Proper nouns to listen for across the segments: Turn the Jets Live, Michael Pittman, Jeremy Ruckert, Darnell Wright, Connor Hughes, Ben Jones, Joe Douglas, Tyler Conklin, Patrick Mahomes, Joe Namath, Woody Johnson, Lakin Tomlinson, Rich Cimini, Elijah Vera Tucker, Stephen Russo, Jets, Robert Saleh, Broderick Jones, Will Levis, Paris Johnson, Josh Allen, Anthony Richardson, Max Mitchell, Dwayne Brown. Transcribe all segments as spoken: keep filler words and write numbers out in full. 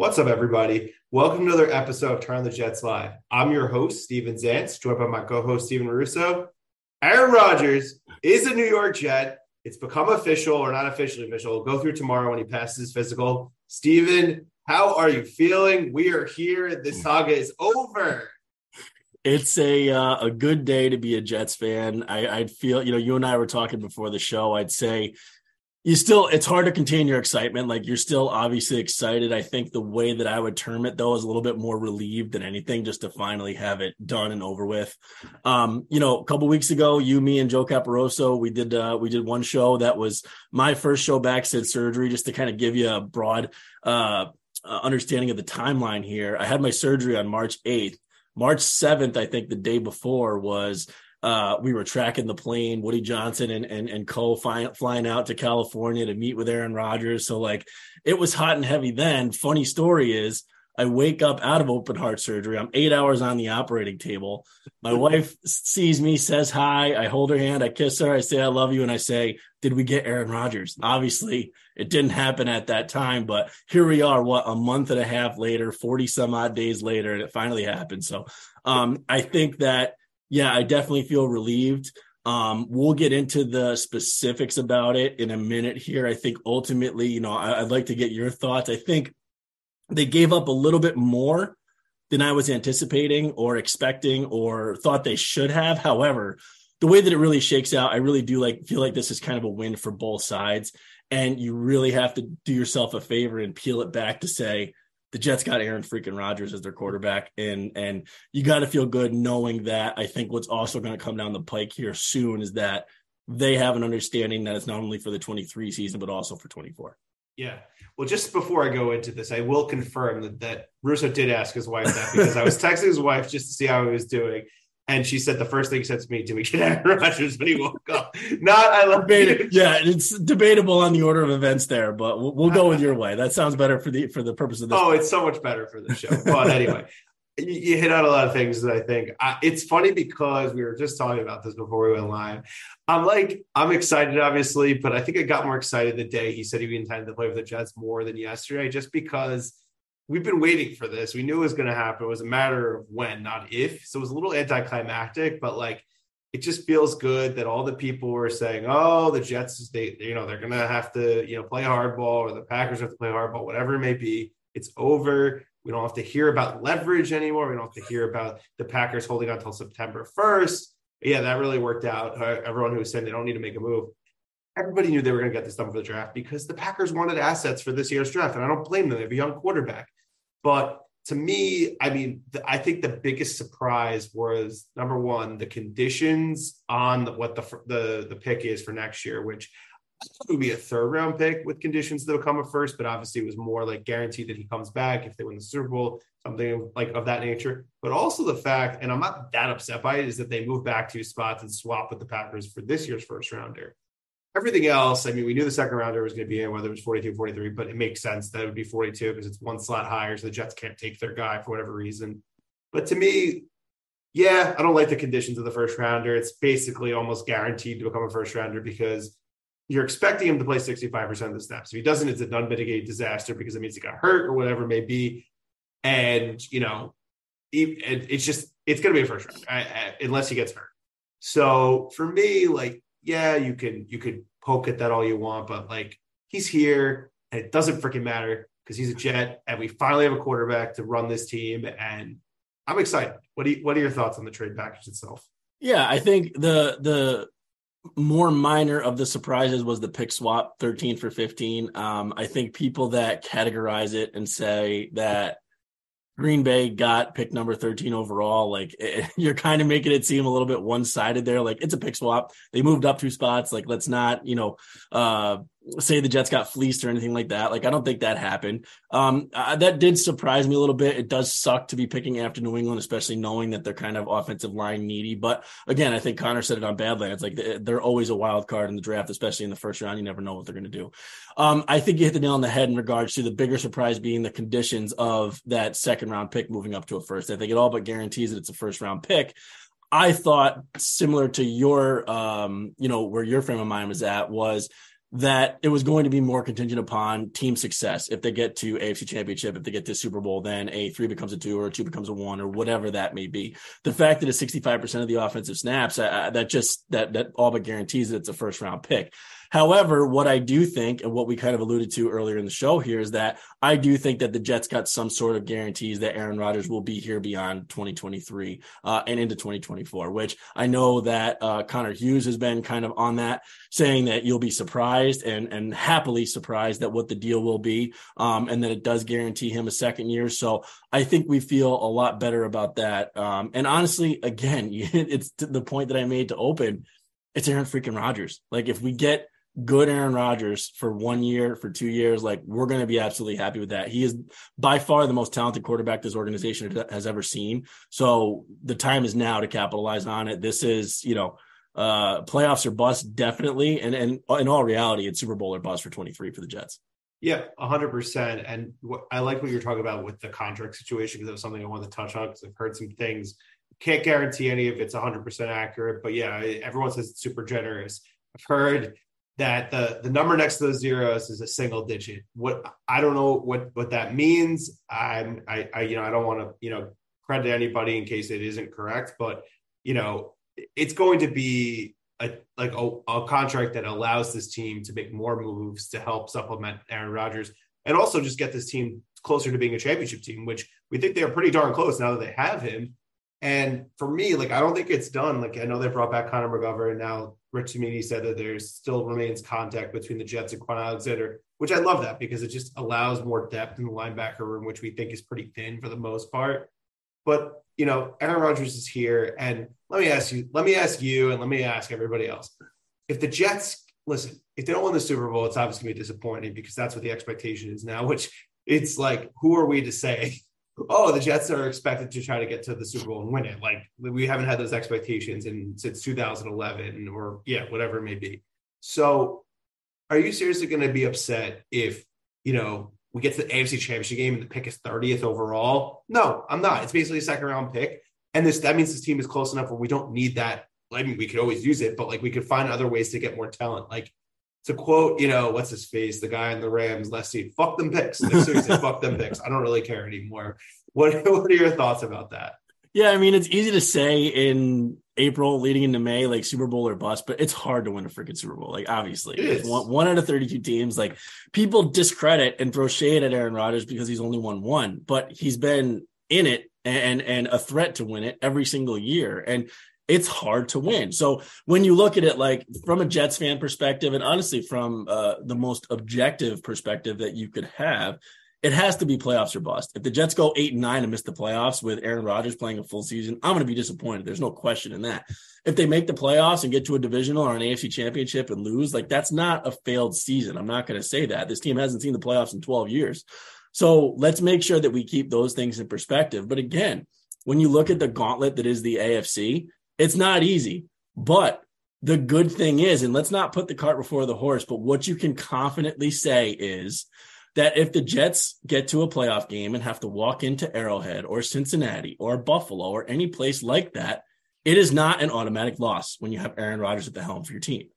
What's up, everybody? Welcome to another episode of Turn the Jets Live. I'm your host, Stephen Zantz, joined by my co-host, Stephen Russo. Aaron Rodgers is a New York Jet. It's become official, or not officially official. We'll go through tomorrow when he passes his physical. Stephen, how are you feeling? We are here. This saga is over. It's a uh, a good day to be a Jets fan. I, I'd feel, you know, you and I were talking before the show. I'd say you still, it's hard to contain your excitement. Like, you're still obviously excited. I think the way that I would term it, though, is a little bit more relieved than anything, just to finally have it done and over with. Um, you know, a couple of weeks ago, you, me, and Joe Caparoso, we did uh, we did one show that was my first show back since surgery, just to kind of give you a broad uh, understanding of the timeline here. I had my surgery on March eighth. March seventh, I think the day before, was uh, we were tracking the plane, Woody Johnson and and, and Cole fly, flying out to California to meet with Aaron Rodgers. So, like, it was hot and heavy then. Funny story is, I wake up out of open heart surgery. I'm eight hours on the operating table. My wife sees me, says hi. I hold her hand. I kiss her. I say, I love you. And I say, did we get Aaron Rodgers? Obviously, it didn't happen at that time. But here we are, what, a month and a half later, forty some odd days later, and it finally happened. So um, I think that, yeah, I definitely feel relieved. Um, we'll get into the specifics about it in a minute here. I think ultimately, you know, I, I'd like to get your thoughts. I think they gave up a little bit more than I was anticipating or expecting or thought they should have. However, the way that it really shakes out, I really do like feel like this is kind of a win for both sides. And you really have to do yourself a favor and peel it back to say the Jets got Aaron freaking Rodgers as their quarterback. And, and you got to feel good knowing that. I think what's also going to come down the pike here soon is that they have an understanding that it's not only for the twenty-three season, but also for twenty-four. Yeah. Well, just before I go into this, I will confirm that, that Russo did ask his wife that, because I was texting his wife just to see how he was doing. And she said the first thing he said to me, did we get Aaron Rodgers when he woke up? Not, I love it. Yeah, it's debatable on the order of events there, but we'll, we'll go with your way. That sounds better for the for the purpose of this. Oh, it's so much better for the show. But anyway, you, you hit on a lot of things that I think. I, it's funny because we were just talking about this before we went live. I'm like, I'm excited, obviously, but I think I got more excited the day he said he'd be intended to play with the Jets more than yesterday, just because we've been waiting for this. We knew it was going to happen. It was a matter of when, not if. So it was a little anticlimactic, but like, it just feels good that all the people were saying, oh, the Jets, they, you know, they're going to have to, you know, play hardball, or the Packers have to play hardball, whatever it may be. It's over. We don't have to hear about leverage anymore. We don't have to hear about the Packers holding on until September first. Yeah, that really worked out. Everyone who was saying they don't need to make a move, everybody knew they were going to get this done for the draft, because the Packers wanted assets for this year's draft. And I don't blame them. They have a young quarterback. But to me, I mean, the, I think the biggest surprise was, number one, the conditions on the, what the, the the pick is for next year, which I thought would be a third round pick with conditions that would come at first. But obviously, it was more like guaranteed that he comes back if they win the Super Bowl, something like of that nature. But also the fact, and I'm not that upset by it, is that they move back two spots and swap with the Packers for this year's first rounder. Everything else, I mean, we knew the second rounder was going to be in, whether it was forty-two, forty-three, but it makes sense that it would be forty-two because it's one slot higher, so the Jets can't take their guy for whatever reason. But to me, yeah, I don't like the conditions of the first rounder. It's basically almost guaranteed to become a first rounder because you're expecting him to play sixty-five percent of the snaps. If he doesn't, it's an unmitigated disaster because it means he got hurt or whatever it may be. And, you know, it's just, it's going to be a first rounder unless he gets hurt. So for me, like, yeah, you can you could poke at that all you want, but like, he's here and it doesn't freaking matter because he's a Jet and we finally have a quarterback to run this team. And I'm excited. What do you, what are your thoughts on the trade package itself? Yeah, I think the the more minor of the surprises was the pick swap, thirteen for fifteen. Um, I think people that categorize it and say that Green Bay got pick number thirteen overall, like, it, you're kind of making it seem a little bit one-sided there. Like, it's a pick swap. They moved up two spots. Like, let's not, you know, uh, say the Jets got fleeced or anything like that. Like, I don't think that happened. Um, uh, that did surprise me a little bit. It does suck to be picking after New England, especially knowing that they're kind of offensive line needy. But again, I think Connor said it on Badlands. Like, they're always a wild card in the draft, especially in the first round. You never know what they're going to do. Um, I think you hit the nail on the head in regards to the bigger surprise being the conditions of that second round pick moving up to a first. I think it all but guarantees that it's a first round pick. I thought, similar to your, um, you know, where your frame of mind was at, was that it was going to be more contingent upon team success. If they get to A F C Championship, if they get to Super Bowl, then a three becomes a two or a two becomes a one or whatever that may be. The fact that it's sixty-five percent of the offensive snaps, uh, that just that that all but guarantees that it's a first round pick. However, what I do think, and what we kind of alluded to earlier in the show here, is that I do think that the Jets got some sort of guarantees that Aaron Rodgers will be here beyond twenty twenty-three uh, and into twenty twenty-four, which I know that uh, Connor Hughes has been kind of on that, saying that you'll be surprised and and happily surprised at what the deal will be, um, and that it does guarantee him a second year. So I think we feel a lot better about that. Um, and honestly, again, it's to the point that I made to open, it's Aaron freaking Rodgers. Like, if we get good Aaron Rodgers for one year, for two years, like, we're going to be absolutely happy with that. He is by far the most talented quarterback this organization has ever seen. So the time is now to capitalize on it. This is, you know, uh, playoffs or bust, definitely. And, and in all reality, it's Super Bowl or bust for twenty-three for the Jets. Yeah, one hundred percent. And what, I like what you're talking about with the contract situation, because that was something I wanted to touch on, because I've heard some things. Can't guarantee any of it's one hundred percent accurate, but yeah, everyone says it's super generous. I've heard that the, the number next to those zeros is a single digit. What I don't know what, what that means. I'm, I, I, you know, I don't want to, you know, credit anybody in case it isn't correct, but, you know, it's going to be a, like a, a contract that allows this team to make more moves to help supplement Aaron Rodgers and also just get this team closer to being a championship team, which we think they're pretty darn close now that they have him. And for me, like, I don't think it's done. Like, I know they brought back Conor McGovern, and now Rich Cimini said that there still remains contact between the Jets and Quan Alexander, which I love that, because it just allows more depth in the linebacker room, which we think is pretty thin for the most part. But, you know, Aaron Rodgers is here. And let me ask you, let me ask you, and let me ask everybody else. If the Jets, listen, if they don't win the Super Bowl, it's obviously going to be disappointing, because that's what the expectation is now, which it's like, who are we to say, oh, the Jets are expected to try to get to the Super Bowl and win it. Like, we haven't had those expectations in since two thousand eleven or yeah, whatever it may be. So are you seriously going to be upset if, you know, we get to the A F C Championship game and the pick is thirtieth overall? No, I'm not. It's basically a second round pick. And this, that means this team is close enough where we don't need that. I mean, we could always use it, but like, we could find other ways to get more talent. Like, to quote, you know, what's his face, the guy in the Rams, Leslie, fuck them picks. Like, seriously, fuck them picks. I don't really care anymore. What, what are your thoughts about that? Yeah, I mean, it's easy to say in April leading into May, like, Super Bowl or bust, but it's hard to win a freaking Super Bowl. Like, obviously, it's one, one out of thirty-two teams. Like, people discredit and throw shade at Aaron Rodgers because he's only won one, but he's been in it and and a threat to win it every single year. And it's hard to win. So when you look at it, like, from a Jets fan perspective, and honestly from uh, the most objective perspective that you could have, it has to be playoffs or bust. If the Jets go eight and nine and miss the playoffs with Aaron Rodgers playing a full season, I'm going to be disappointed. There's no question in that. If they make the playoffs and get to a divisional or an A F C championship and lose, like, that's not a failed season. I'm not going to say that. This team hasn't seen the playoffs in twelve years. So let's make sure that we keep those things in perspective. But again, when you look at the gauntlet that is the A F C, it's not easy, but the good thing is, and let's not put the cart before the horse, but what you can confidently say is that if the Jets get to a playoff game and have to walk into Arrowhead or Cincinnati or Buffalo or any place like that, it is not an automatic loss when you have Aaron Rodgers at the helm for your team.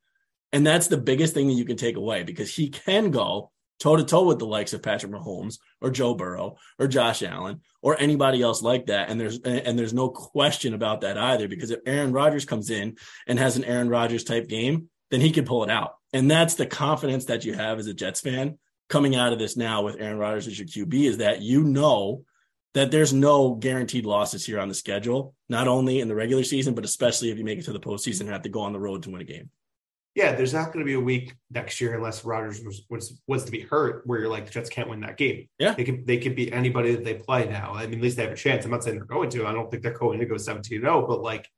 And that's the biggest thing that you can take away, because he can go toe-to-toe with the likes of Patrick Mahomes or Joe Burrow or Josh Allen or anybody else like that. And there's and there's no question about that either, because if Aaron Rodgers comes in and has an Aaron Rodgers type game, then he can pull it out. And that's the confidence that you have as a Jets fan coming out of this now with Aaron Rodgers as your Q B, is that you know that there's no guaranteed losses here on the schedule, not only in the regular season, but especially if you make it to the postseason and have to go on the road to win a game. Yeah, there's not going to be a week next year unless Rodgers was, was was to be hurt where you're like, the Jets can't win that game. Yeah, they could they could beat anybody that they play now. I mean, at least they have a chance. I'm not saying they're going to. I don't think they're going to go seventeen and oh, but like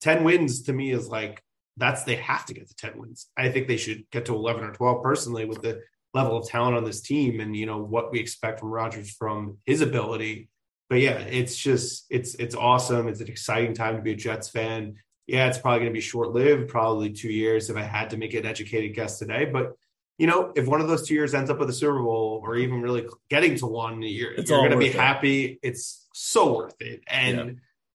ten wins to me is like, that's, they have to get to ten wins. I think they should get to eleven or twelve personally, with the level of talent on this team and, you know, what we expect from Rodgers, from his ability. But yeah, it's just it's it's awesome. It's an exciting time to be a Jets fan. Yeah, it's probably going to be short-lived, probably two years if I had to make an educated guess today. But, you know, if one of those two years ends up with a Super Bowl or even really getting to one, you're, you're going to be it. happy. It's so worth it. And yeah.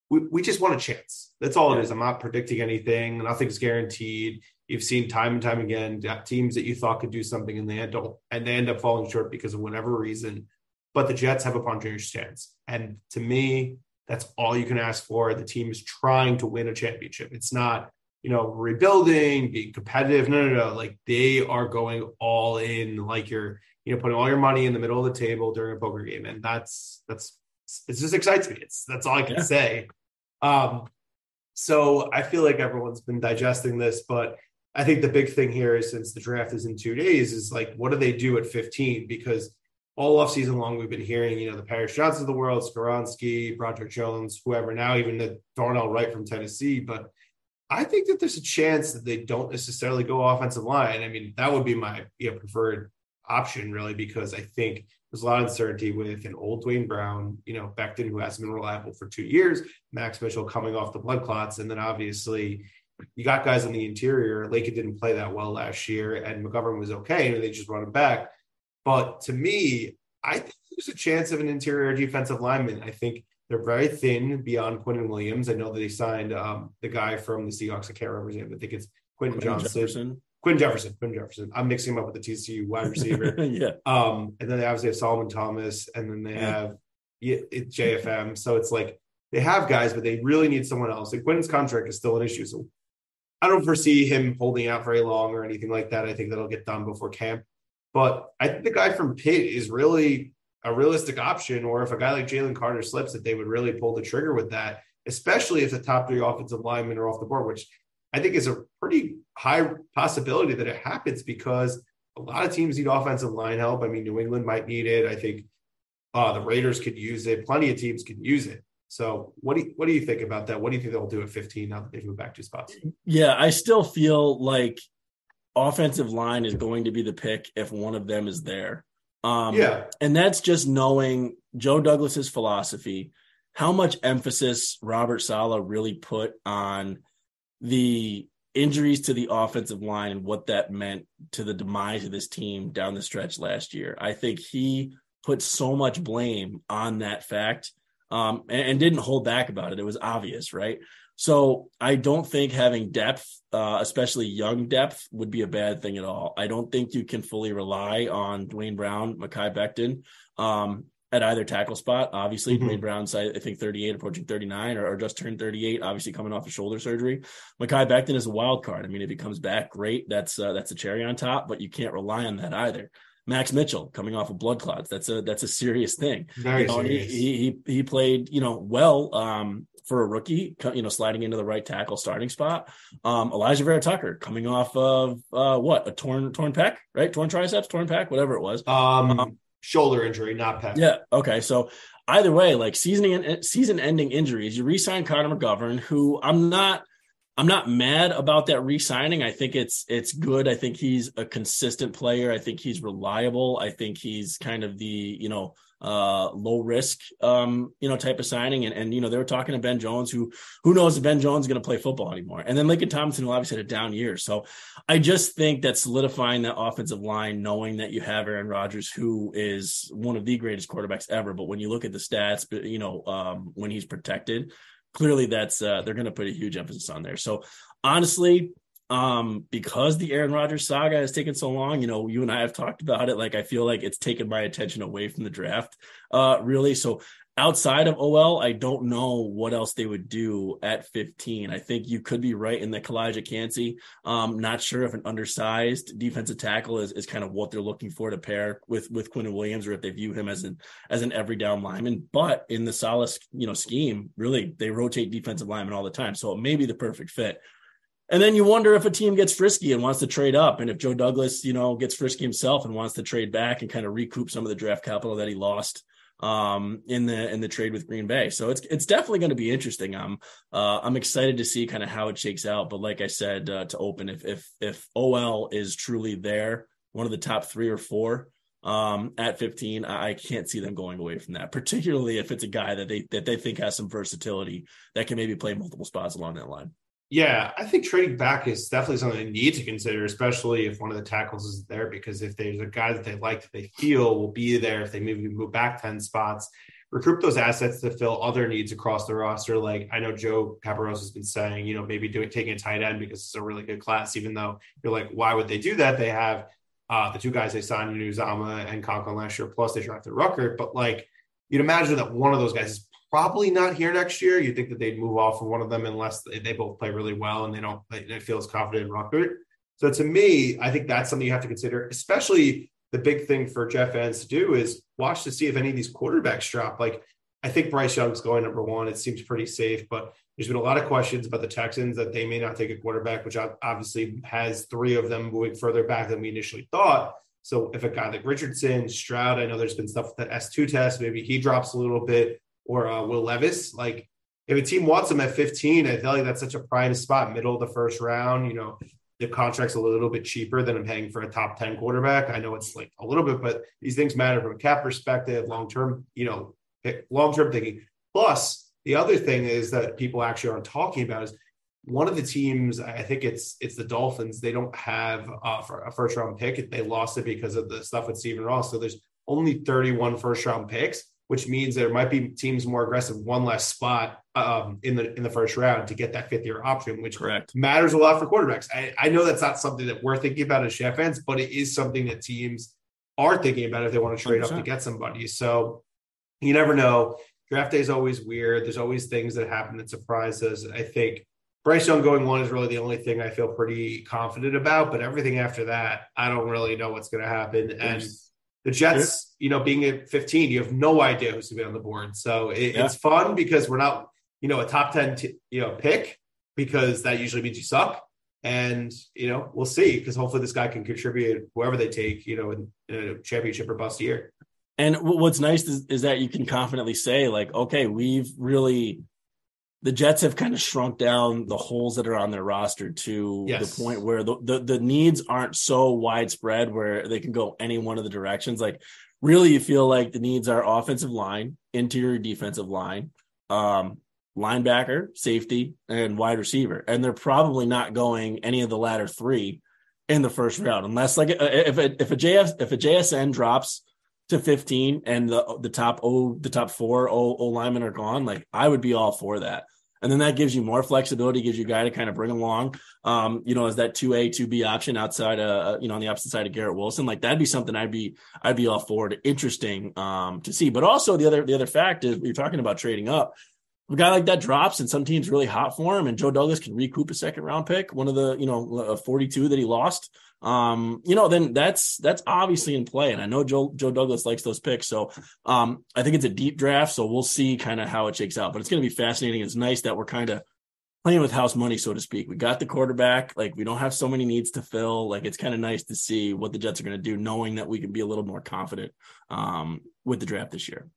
we, we just want a chance. That's all yeah. it is. I'm not predicting anything. Nothing's guaranteed. You've seen time and time again teams that you thought could do something and they end up, and they end up falling short because of whatever reason. But the Jets have a puncher's chance. And to me, that's all you can ask for. The team is trying to win a championship. It's not, you know, rebuilding, being competitive. No, no, no. Like, they are going all in, like you're, you know, putting all your money in the middle of the table during a poker game. And that's, that's, it just excites me. It's, that's all I can yeah. say. Um, so I feel like everyone's been digesting this, but I think the big thing here is, since the draft is in two days, is like, what do they do at fifteen? Because all offseason long, we've been hearing, you know, the Paris Johnson of the world, Skoronski, Broderick Jones, whoever, now even the Darnell Wright from Tennessee. But I think that there's a chance that they don't necessarily go offensive line. I mean, that would be my you know, preferred option, really, because I think there's a lot of uncertainty with an old Dwayne Brown, you know, Becton, who hasn't been reliable for two years, Max Mitchell coming off the blood clots. And then obviously you got guys in the interior. Lakin didn't play that well last year, and McGovern was okay, and they just run him back. But to me, I think there's a chance of an interior defensive lineman. I think they're very thin beyond Quinnen Williams. I know that they signed um, the guy from the Seahawks. I can't remember his name, but I think it's Quentin Quentin Johnson. Jefferson. Quinn Jefferson. Quinn Jefferson. I'm mixing him up with the T C U wide receiver. yeah. Um, and then they obviously have Solomon Thomas, and then they yeah. have yeah, it, J F M. So it's like they have guys, but they really need someone else. Like, Quinnen's contract is still an issue, so I don't foresee him holding out very long or anything like that. I think that'll get done before camp. But I think the guy from Pitt is really a realistic option, or if a guy like Jalen Carter slips, that they would really pull the trigger with that, especially if the top three offensive linemen are off the board, which I think is a pretty high possibility that it happens, because a lot of teams need offensive line help. I mean, New England might need it. I think uh, the Raiders could use it. Plenty of teams could use it. So what do you, what do you think about that? What do you think they'll do at fifteen now that they've moved back two spots? Yeah, I still feel like offensive line is going to be the pick if one of them is there. Um, yeah. And that's just knowing Joe Douglas's philosophy, how much emphasis Robert Saleh really put on the injuries to the offensive line and what that meant to the demise of this team down the stretch last year. I think he put so much blame on that fact. Um, and, and didn't hold back about it. It was obvious, right? So I don't think having depth, uh, especially young depth, would be a bad thing at all. I don't think you can fully rely on Dwayne Brown, Mekhi Becton, um, at either tackle spot. Obviously, mm-hmm. Dwayne Brown's, I think, thirty-eight, approaching thirty-nine, or, or just turned thirty-eight, obviously coming off of shoulder surgery. Mekhi Becton is a wild card. I mean, if he comes back, great. That's uh, that's a cherry on top, but you can't rely on that either. Max Mitchell coming off of blood clots. That's a, that's a serious thing. Very you know, serious. He, he, he played, you know, well um, for a rookie, you know, sliding into the right tackle starting spot. Um, Elijah Vera Tucker coming off of uh, what? A torn, torn pec, right? Torn triceps, torn pec, whatever it was. Um, um, shoulder injury, not pec. Yeah. Okay. So either way, like seasoning season ending injuries, you re-sign Conor McGovern, who I'm not, I'm not mad about that re-signing. I think it's it's good. I think he's a consistent player. I think he's reliable. I think he's kind of the, you know, uh, low risk, um, you know, type of signing. And, and, you know, they were talking to Ben Jones, who who knows if Ben Jones is going to play football anymore. And then Lakin Tomlinson, who obviously had a down year. So I just think that solidifying that offensive line, knowing that you have Aaron Rodgers, who is one of the greatest quarterbacks ever. But when you look at the stats, you know, um, when he's protected, clearly that's uh, they're going to put a huge emphasis on there. So honestly, um, because the Aaron Rodgers saga has taken so long, you know, you and I have talked about it. Like, I feel like it's taken my attention away from the draft, uh, really. So outside of O L, I don't know what else they would do at fifteen. I think you could be right in the Kalijah Kancey. Um, not sure if an undersized defensive tackle is, is kind of what they're looking for to pair with, with Quinnen Williams, or if they view him as an, as an every down lineman. But in the Saleh, you know, scheme, really, they rotate defensive linemen all the time. So it may be the perfect fit. And then you wonder if a team gets frisky and wants to trade up, and if Joe Douglas, you know, gets frisky himself and wants to trade back and kind of recoup some of the draft capital that he lost um, in the in the trade with Green Bay. So it's it's definitely going to be interesting. I'm uh, I'm excited to see kind of how it shakes out. But like I said, uh, to open, if if if O L is truly there, one of the top three or four um, at fifteen, I, I can't see them going away from that. Particularly if it's a guy that they that they think has some versatility that can maybe play multiple spots along that line. Yeah, I think trading back is definitely something they need to consider, especially if one of the tackles is there, because if there's a guy that they like, that they feel will be there if they maybe move back ten spots, recoup those assets to fill other needs across the roster. Like I know Joe Caparoso has been saying, you know, maybe doing taking a tight end because it's a really good class, even though you're like, why would they do that? They have uh, the two guys they signed, Uzama and Conklin last year, plus they drafted Ruckert. But like, you'd imagine that one of those guys is probably not here next year. You'd think that they'd move off of one of them unless they both play really well and they don't they feel as confident in Ruckert. So to me, I think that's something you have to consider, especially the big thing for Jet fans to do is watch to see if any of these quarterbacks drop. Like, I think Bryce Young's going number one. It seems pretty safe, but there's been a lot of questions about the Texans that they may not take a quarterback, which obviously has three of them moving further back than we initially thought. So if a guy like Richardson, Stroud, I know there's been stuff with that S two test, maybe he drops a little bit, or uh, Will Levis. Like, if a team wants him at fifteen, I feel like that's such a prime spot, middle of the first round, you know, the contract's a little bit cheaper than I'm paying for a top ten quarterback. I know it's like a little bit, but these things matter from a cap perspective, long-term, you know, long-term thinking. Plus, the other thing is that people actually aren't talking about is one of the teams, I think it's it's the Dolphins, they don't have uh, for a first-round pick. They lost it because of the stuff with Stephen Ross. So there's only thirty-one first-round picks, which means there might be teams more aggressive, one less spot um, in the in the first round to get that fifth year option, which Correct. Matters a lot for quarterbacks. I, I know that's not something that we're thinking about as Jet fans, but it is something that teams are thinking about if they want to trade one hundred percent up to get somebody. So you never know. Draft day is always weird. There's always things that happen that surprise us. I think Bryce Young going one is really the only thing I feel pretty confident about, but everything after that, I don't really know what's going to happen. And the Jets, yeah. you know, being at fifteen, you have no idea who's going to be on the board. So it, yeah. it's fun because we're not, you know, a top ten, t- you know, pick because that usually means you suck. And, you know, we'll see because hopefully this guy can contribute whoever they take, you know, in, in a championship or bust year. And what's nice is, is that you can confidently say like, okay, we've really, the Jets have kind of shrunk down the holes that are on their roster to yes. the point where the, the, the needs aren't so widespread where they can go any one of the directions. Like really, you feel like the needs are offensive line, interior defensive line, um, linebacker, safety, and wide receiver. And they're probably not going any of the latter three in the first round, unless like if a, if a J S, if a J S N drops to fifteen and the the top O the top four O, o linemen are gone, like I would be all for that. And then that gives you more flexibility, gives you a guy to kind of bring along, um, you know, as that two A, two B option outside, uh, you know, on the opposite side of Garrett Wilson. Like that'd be something I'd be, I'd be all for to interesting um, to see. But also the other, the other fact is we're talking about trading up. A guy like that drops and some team's really hot for him and Joe Douglas can recoup a second round pick, one of the, you know, forty-two that he lost. Um, you know, then that's, that's obviously in play. And I know Joe, Joe Douglas likes those picks. So um, I think it's a deep draft. So we'll see kind of how it shakes out, but it's going to be fascinating. It's nice that we're kind of playing with house money, so to speak. We got the quarterback, like we don't have so many needs to fill. Like it's kind of nice to see what the Jets are going to do, knowing that we can be a little more confident um, with the draft this year.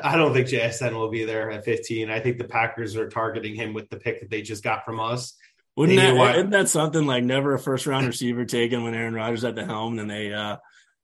I don't think J S N will be there at fifteen. I think the Packers are targeting him with the pick that they just got from us. Wouldn't that, why, isn't that something like never a first round receiver taken when Aaron Rodgers at the helm? Then they uh,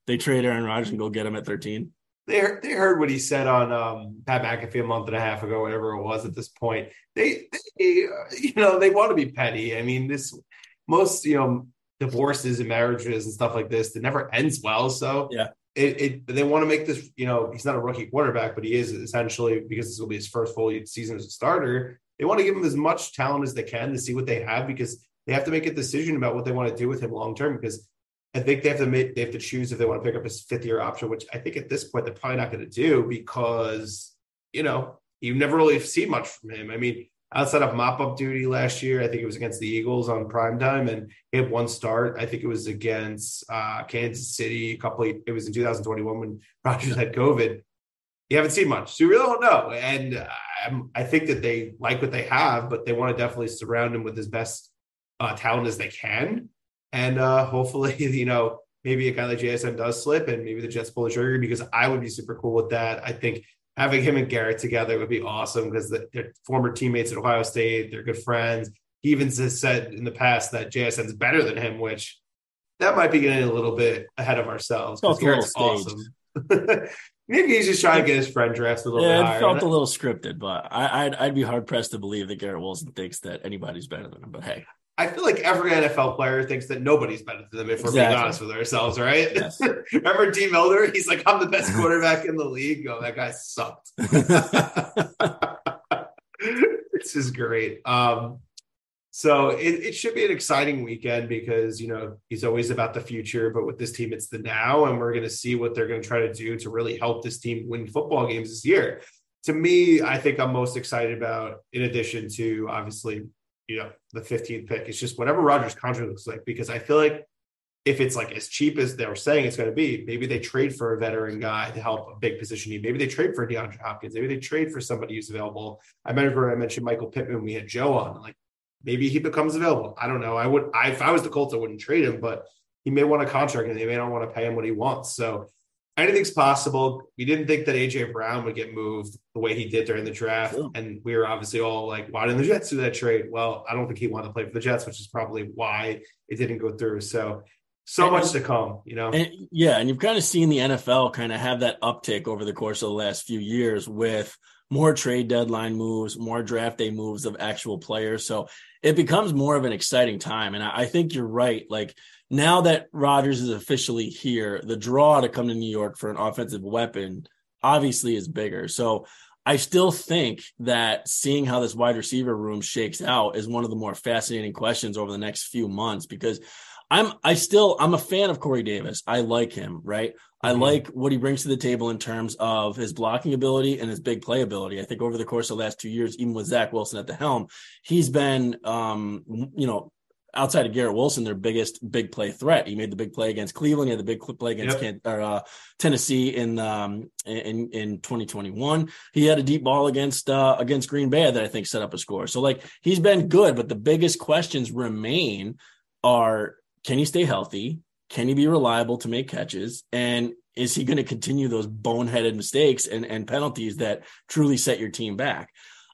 they trade Aaron Rodgers and go get him at thirteen. They heard, they heard what he said on um, Pat McAfee a month and a half ago, whatever it was. At this point, they, they uh, you know they want to be petty. I mean, this most you know divorces and marriages and stuff like this, it never ends well. So yeah. It, it, they want to make this, you know, he's not a rookie quarterback, but he is essentially because this will be his first full season as a starter. They want to give him as much talent as they can to see what they have because they have to make a decision about what they want to do with him long term. Because I think they have to make, they have to choose if they want to pick up his fifth year option, which I think at this point they're probably not going to do because, you know, you never really see much from him. I mean, outside of mop up duty last year, I think it was against the Eagles on primetime, and he had one start. I think it was against uh, Kansas City. A couple, of, it was in two thousand twenty-one when Rodgers had COVID. You haven't seen much, so you really don't know. And uh, I think that they like what they have, but they want to definitely surround him with as best uh, talent as they can. And uh, hopefully, you know, maybe a guy like J S N does slip, and maybe the Jets pull the trigger because I would be super cool with that. I think. Having him and Garrett together would be awesome because they're former teammates at Ohio State. They're good friends. He even has said in the past that J S N's better than him, which that might be getting a little bit ahead of ourselves because Garrett's awesome. Maybe he's just trying to get his friend dressed a little yeah, bit higher. Yeah, it felt a little scripted, but I, I'd, I'd be hard-pressed to believe that Garrett Wilson thinks that anybody's better than him, but hey. I feel like every N F L player thinks that nobody's better than them if we're exactly. being honest with ourselves, right? Yes. Remember Dean Milner? He's like, I'm the best quarterback in the league. Oh, that guy sucked. This is great. Um, so it, it should be an exciting weekend because, you know, he's always about the future, but with this team, it's the now, and we're going to see what they're going to try to do to really help this team win football games this year. To me, I think I'm most excited about, in addition to obviously, you know, the fifteenth pick. It's just whatever Rodgers' contract looks like, because I feel like if it's like as cheap as they were saying it's going to be, maybe they trade for a veteran guy to help a big position need. Maybe they trade for DeAndre Hopkins. Maybe they trade for somebody who's available. I remember I mentioned Michael Pittman. We had Joe on. Like maybe he becomes available. I don't know. I would. I, if I was the Colts, I wouldn't trade him, but he may want a contract and they may not want to pay him what he wants. So anything's possible. We didn't think that A J Brown would get moved the way he did during the draft. Sure. And we were obviously all like, why didn't the Jets do that trade? Well, I don't think he wanted to play for the Jets, which is probably why it didn't go through. So, so and, much to come, you know? And, yeah. And you've kind of seen the N F L kind of have that uptick over the course of the last few years with more trade deadline moves, more draft day moves of actual players. So it becomes more of an exciting time. And I, I think you're right. Like, now that Rodgers is officially here, the draw to come to New York for an offensive weapon obviously is bigger. So I still think that seeing how this wide receiver room shakes out is one of the more fascinating questions over the next few months, because I'm I still I'm a fan of Corey Davis. I like him, right? Mm-hmm. I like what he brings to the table in terms of his blocking ability and his big play ability. I think over the course of the last two years, even with Zach Wilson at the helm, he's been, um, you know, outside of Garrett Wilson, their biggest big play threat. He made the big play against Cleveland. He had the big play against yep. or, uh, Tennessee in, um, in, in twenty twenty-one. He had a deep ball against, uh, against Green Bay that I think set up a score. So like he's been good, but the biggest questions remain are, can he stay healthy? Can he be reliable to make catches? And is he going to continue those boneheaded mistakes and, and penalties that truly set your team back?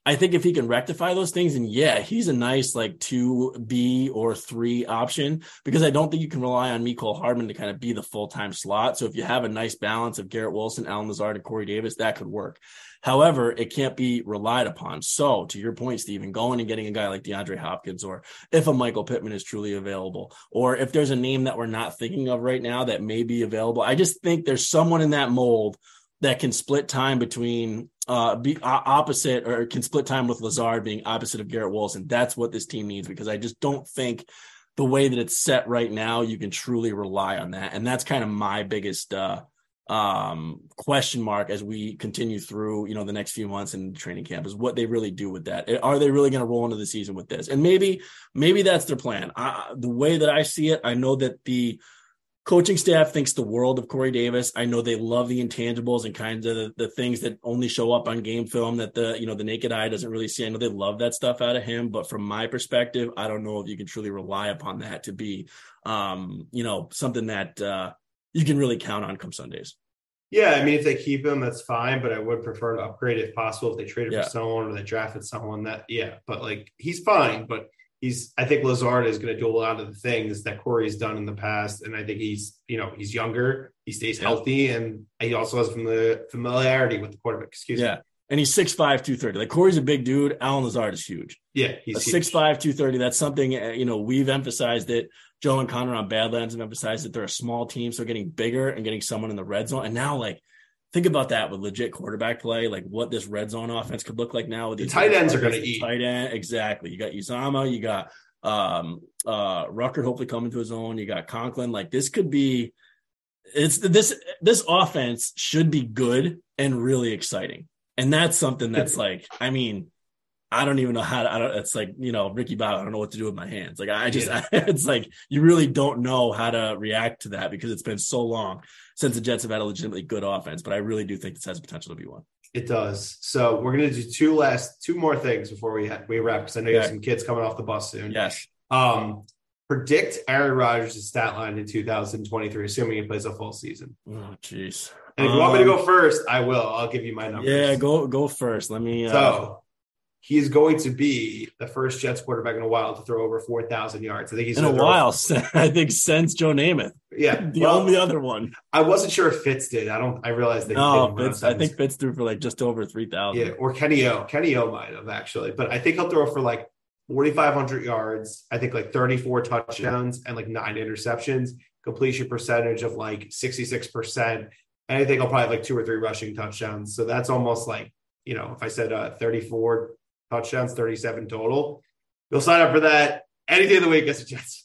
I think if he can rectify those things, and yeah, he's a nice like two B or three option, because I don't think you can rely on Mecole Hardman to kind of be the full-time slot. So if you have a nice balance of Garrett Wilson, Alan Lazard, and Corey Davis, that could work. However, it can't be relied upon. So to your point, Stephen, going and getting a guy like DeAndre Hopkins, or if a Michael Pittman is truly available, or if there's a name that we're not thinking of right now that may be available, I just think there's someone in that mold that can split time between uh, be opposite or can split time with Lazard being opposite of Garrett Wilson. That's what this team needs, because I just don't think the way that it's set right now, you can truly rely on that. And that's kind of my biggest uh, um, question mark as we continue through, you know, the next few months in training camp, is what they really do with that. Are they really going to roll into the season with this? And maybe, maybe that's their plan. I, the way that I see it, I know that the coaching staff thinks the world of Corey Davis. I know they love the intangibles and kind of the, the things that only show up on game film that the, you know, the naked eye doesn't really see. I know they love that stuff out of him, but from my perspective, I don't know if you can truly rely upon that to be, um, you know, something that uh, you can really count on come Sundays. Yeah. I mean, if they keep him, that's fine, but I would prefer to upgrade if possible. If they traded yeah. for someone or they drafted someone that, yeah, but like he's fine, but He's, I think Lazard is going to do a lot of the things that Corey's done in the past. And I think he's, you know, he's younger, he stays yeah. healthy, and he also has familiar, familiarity with the quarterback. Excuse yeah. me. And he's six five, two thirty. Like Corey's a big dude. Alan Lazard is huge. Yeah. He's six five, two thirty. That's something, you know, we've emphasized that Joe and Connor on Badlands have emphasized that they're a small team. So getting bigger and getting someone in the red zone. And now, like, think about that with legit quarterback play, like what this red zone offense could look like now. With these the tight ends are going to eat. Tight end, exactly. You got Uzama, you got um, uh, Ruckert hopefully coming to his own. You got Conklin. Like this could be, it's this this offense should be good and really exciting. And that's something that's like, I mean, I don't even know how to, I don't, it's like, you know, Ricky Bob, I don't know what to do with my hands. Like, I just, yeah. I, it's like, you really don't know how to react to that because it's been so long since the Jets have had a legitimately good offense, but I really do think this has potential to be one. It does. So we're going to do two last, two more things before we ha- we wrap, because I know okay. you have some kids coming off the bus soon. Yes. Um, predict Aaron Rodgers' stat line in two thousand twenty-three, assuming he plays a full season. Oh, jeez. And if um, you want me to go first, I will. I'll give you my numbers. Yeah, go, go first. Let me. Uh, so. He is going to be the first Jets quarterback in a while to throw over four thousand yards. I think he's in a while. Over- I think since Joe Namath. Yeah. The well, only other one. I wasn't sure if Fitz did. I don't, I realized that. No, Fitz, I think Fitz threw for like just over three thousand. Yeah. Or Kenny O. Kenny O might have actually, but I think he'll throw for like forty-five hundred yards, I think like thirty-four touchdowns and like nine interceptions, completion percentage of like sixty-six percent. And I think I'll probably have like two or three rushing touchdowns. So that's almost like, you know, if I said uh, thirty-four touchdowns, thirty-seven total, you'll sign up for that any day of the week as a Jets.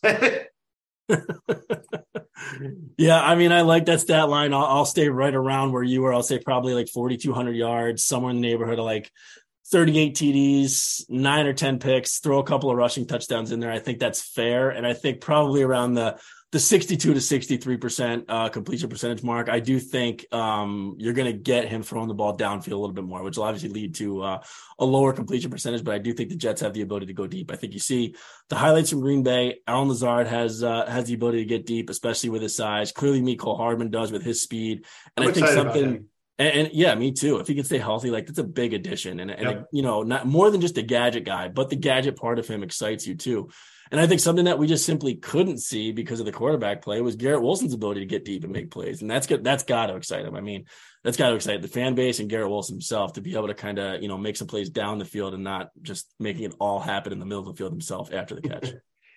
Yeah, I mean, I like that stat line. I'll, I'll stay right around where you were. I'll say probably like forty-two hundred yards, somewhere in the neighborhood of like thirty-eight T Ds, nine or ten picks, throw a couple of rushing touchdowns in there. I think that's fair. And I think probably around the the sixty-two to sixty-three percent uh, completion percentage mark, I do think um, you're going to get him throwing the ball downfield a little bit more, which will obviously lead to uh, a lower completion percentage, but I do think the Jets have the ability to go deep. I think you see the highlights from Green Bay. Alan Lazard has uh, has the ability to get deep, especially with his size. Clearly, Mecole Hardman does with his speed. And I'm I think something – And, and yeah, me too. If he can stay healthy, like that's a big addition. And, and yep. you know, not more than just a gadget guy, but the gadget part of him excites you too. And I think something that we just simply couldn't see because of the quarterback play was Garrett Wilson's ability to get deep and make plays. And that's good. That's got to excite him. I mean, that's got to excite the fan base and Garrett Wilson himself to be able to kind of, you know, make some plays down the field and not just making it all happen in the middle of the field himself after the catch.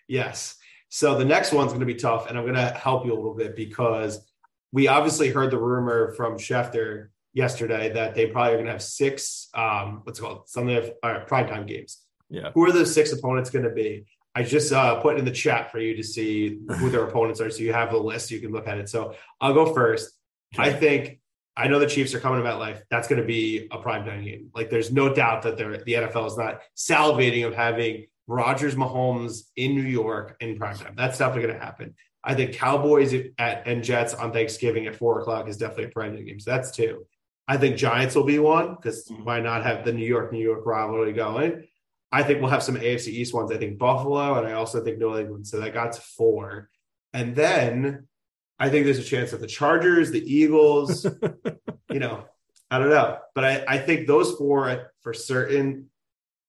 Yes. So the next one's going to be tough, and I'm going to help you a little bit because we obviously heard the rumor from Schefter yesterday that they probably are going to have six, um, what's it called, something of uh, primetime games. Yeah. Who are those six opponents going to be? I just uh, put it in the chat for you to see who their opponents are, so you have a list, you can look at it. So I'll go first. Okay. I think I know the Chiefs are coming to MetLife. That's going to be a primetime game. Like, there's no doubt that they're, the N F L is not salivating of having Rodgers, Mahomes in New York in primetime. That's definitely going to happen. I think Cowboys at and Jets on Thanksgiving at four o'clock is definitely a primetime game. So that's two. I think Giants will be one because why not have the New York, New York rivalry going? I think we'll have some A F C East ones. I think Buffalo, and I also think New England. So that got to four. And then I think there's a chance that the Chargers, the Eagles, you know, I don't know. But I, I think those four are for certain.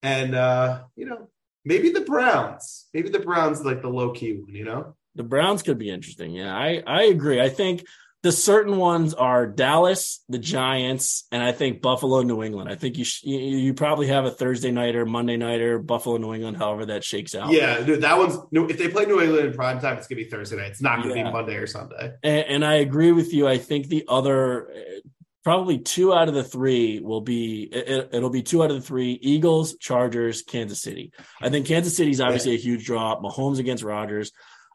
And, uh, you know, maybe the Browns. Maybe the Browns like the low-key one, you know? The Browns could be interesting. Yeah, I, I agree. I think the certain ones are Dallas, the Giants, and I think Buffalo, New England. I think you sh- you, you probably have a Thursday nighter, Monday nighter, Buffalo, New England, however that shakes out. Yeah, dude, that one's – if they play New England in prime time, it's going to be Thursday night. It's not going to yeah. be Monday or Sunday. And, and I agree with you. I think the other – probably two out of the three will be it, – it'll be two out of the three, Eagles, Chargers, Kansas City. I think Kansas City's obviously yeah. a huge draw. Mahomes against Rodgers.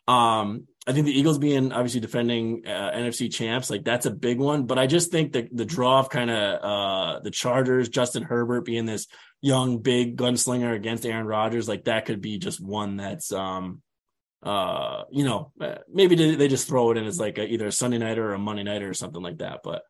Um, I think the Eagles being obviously defending uh, N F C champs, like that's a big one. But I just think that the draw of kind of uh, the Chargers, Justin Herbert being this young, big gunslinger against Aaron Rodgers, like that could be just one that's, um, uh, you know, maybe they just throw it in as like a, either a Sunday nighter or a Monday nighter or something like that. But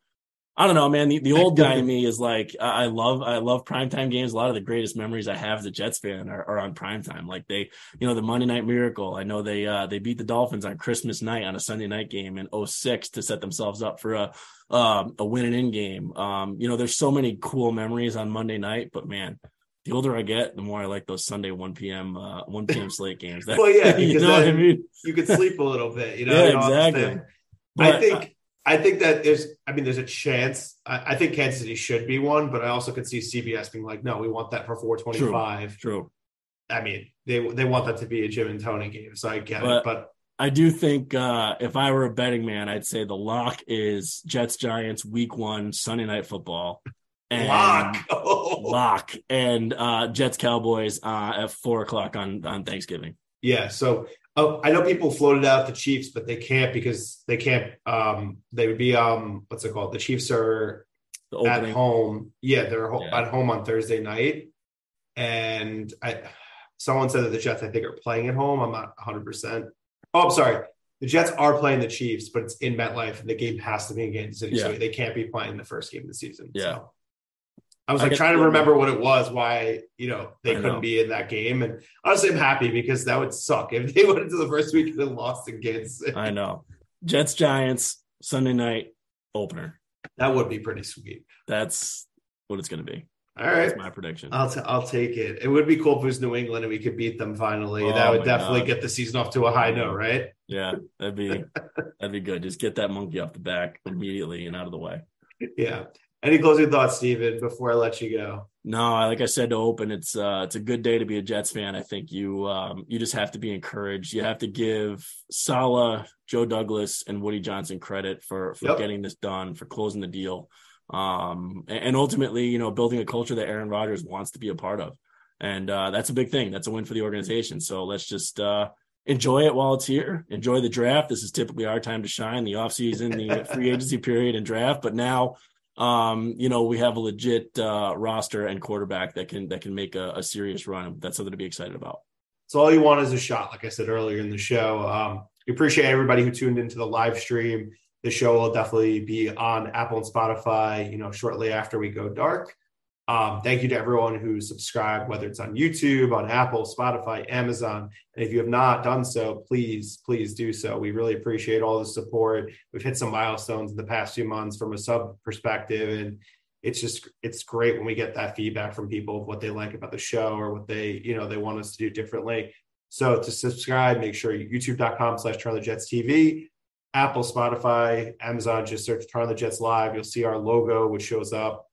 I don't know, man. The, the old guy in me is like, I love, I love primetime games. A lot of the greatest memories I have as a Jets fan are, are on primetime. Like they, you know, the Monday Night Miracle. I know they, uh, they beat the Dolphins on Christmas night on a Sunday night game in oh six to set themselves up for a, um, a win and in game. Um, you know, there's so many cool memories on Monday night, but man, the older I get, the more I like those Sunday one p.m. Uh, one p.m. slate games. That, well, yeah, you know what I mean? You could sleep a little bit, you know? Yeah, exactly. But, I think. Uh, I think that there's, I mean, there's a chance. I, I think Kansas City should be one, but I also could see C B S being like, no, we want that for four twenty-five. True. True. I mean, they they want that to be a Jim and Tony game, so I get but, it. But I do think uh, if I were a betting man, I'd say the lock is Jets Giants Week One Sunday Night Football. And lock, oh. lock, and uh, Jets Cowboys uh, at four o'clock on on Thanksgiving. Yeah. So. Oh, I know people floated out the Chiefs, but they can't because they can't. Um, they would be um, what's it called? The Chiefs are the at home. Yeah, they're ho- yeah. at home on Thursday night, and I, someone said that the Jets, I think, are playing at home. I'm not one hundred percent. Oh, I'm sorry. The Jets are playing the Chiefs, but it's in MetLife, and the game has to be in Kansas City, yeah. so they can't be playing the first game of the season. Yeah, so. I was like I trying to remember what it was, why, you know, they I couldn't know. be in that game. And honestly, I'm happy because that would suck if they went into the first week and lost against it. I know. Jets, Giants, Sunday night opener. That would be pretty sweet. That's what it's going to be. All right. That's my prediction. I'll, t- I'll take it. It would be cool if it was New England and we could beat them finally. Oh, that would definitely God. get the season off to a high note, right? Yeah, that'd be, that'd be good. Just get that monkey off the back immediately and out of the way. Yeah. Any closing thoughts, Stephen, before I let you go? No, like I said to open, it's uh, it's a good day to be a Jets fan. I think you um, you just have to be encouraged. You have to give Saleh, Joe Douglas, and Woody Johnson credit for, for yep. getting this done, for closing the deal. Um, and, and ultimately, you know, building a culture that Aaron Rodgers wants to be a part of. And uh, that's a big thing. That's a win for the organization. So let's just uh, enjoy it while it's here. Enjoy the draft. This is typically our time to shine, the offseason, the free agency period, and draft. But now, um, you know, we have a legit uh, roster and quarterback that can that can make a, a serious run. That's something to be excited about. So all you want is a shot, like I said earlier in the show. Um, we appreciate everybody who tuned into the live stream. The show will definitely be on Apple and Spotify, you know, shortly after we go dark. Um, thank you to everyone who subscribed, whether it's on YouTube, on Apple, Spotify, Amazon. And if you have not done so, please, please do so. We really appreciate all the support. We've hit some milestones in the past few months from a sub perspective. And it's just, it's great when we get that feedback from people of what they like about the show or what they, you know, they want us to do differently. So to subscribe, make sure you youtube dot com slash Turn the Jets T V. Apple, Spotify, Amazon, just search Turn the Jets Live. You'll see our logo, which shows up.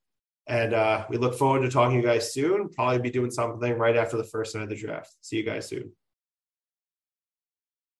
And uh, we look forward to talking to you guys soon. Probably be doing something right after the first night of the draft. See you guys soon.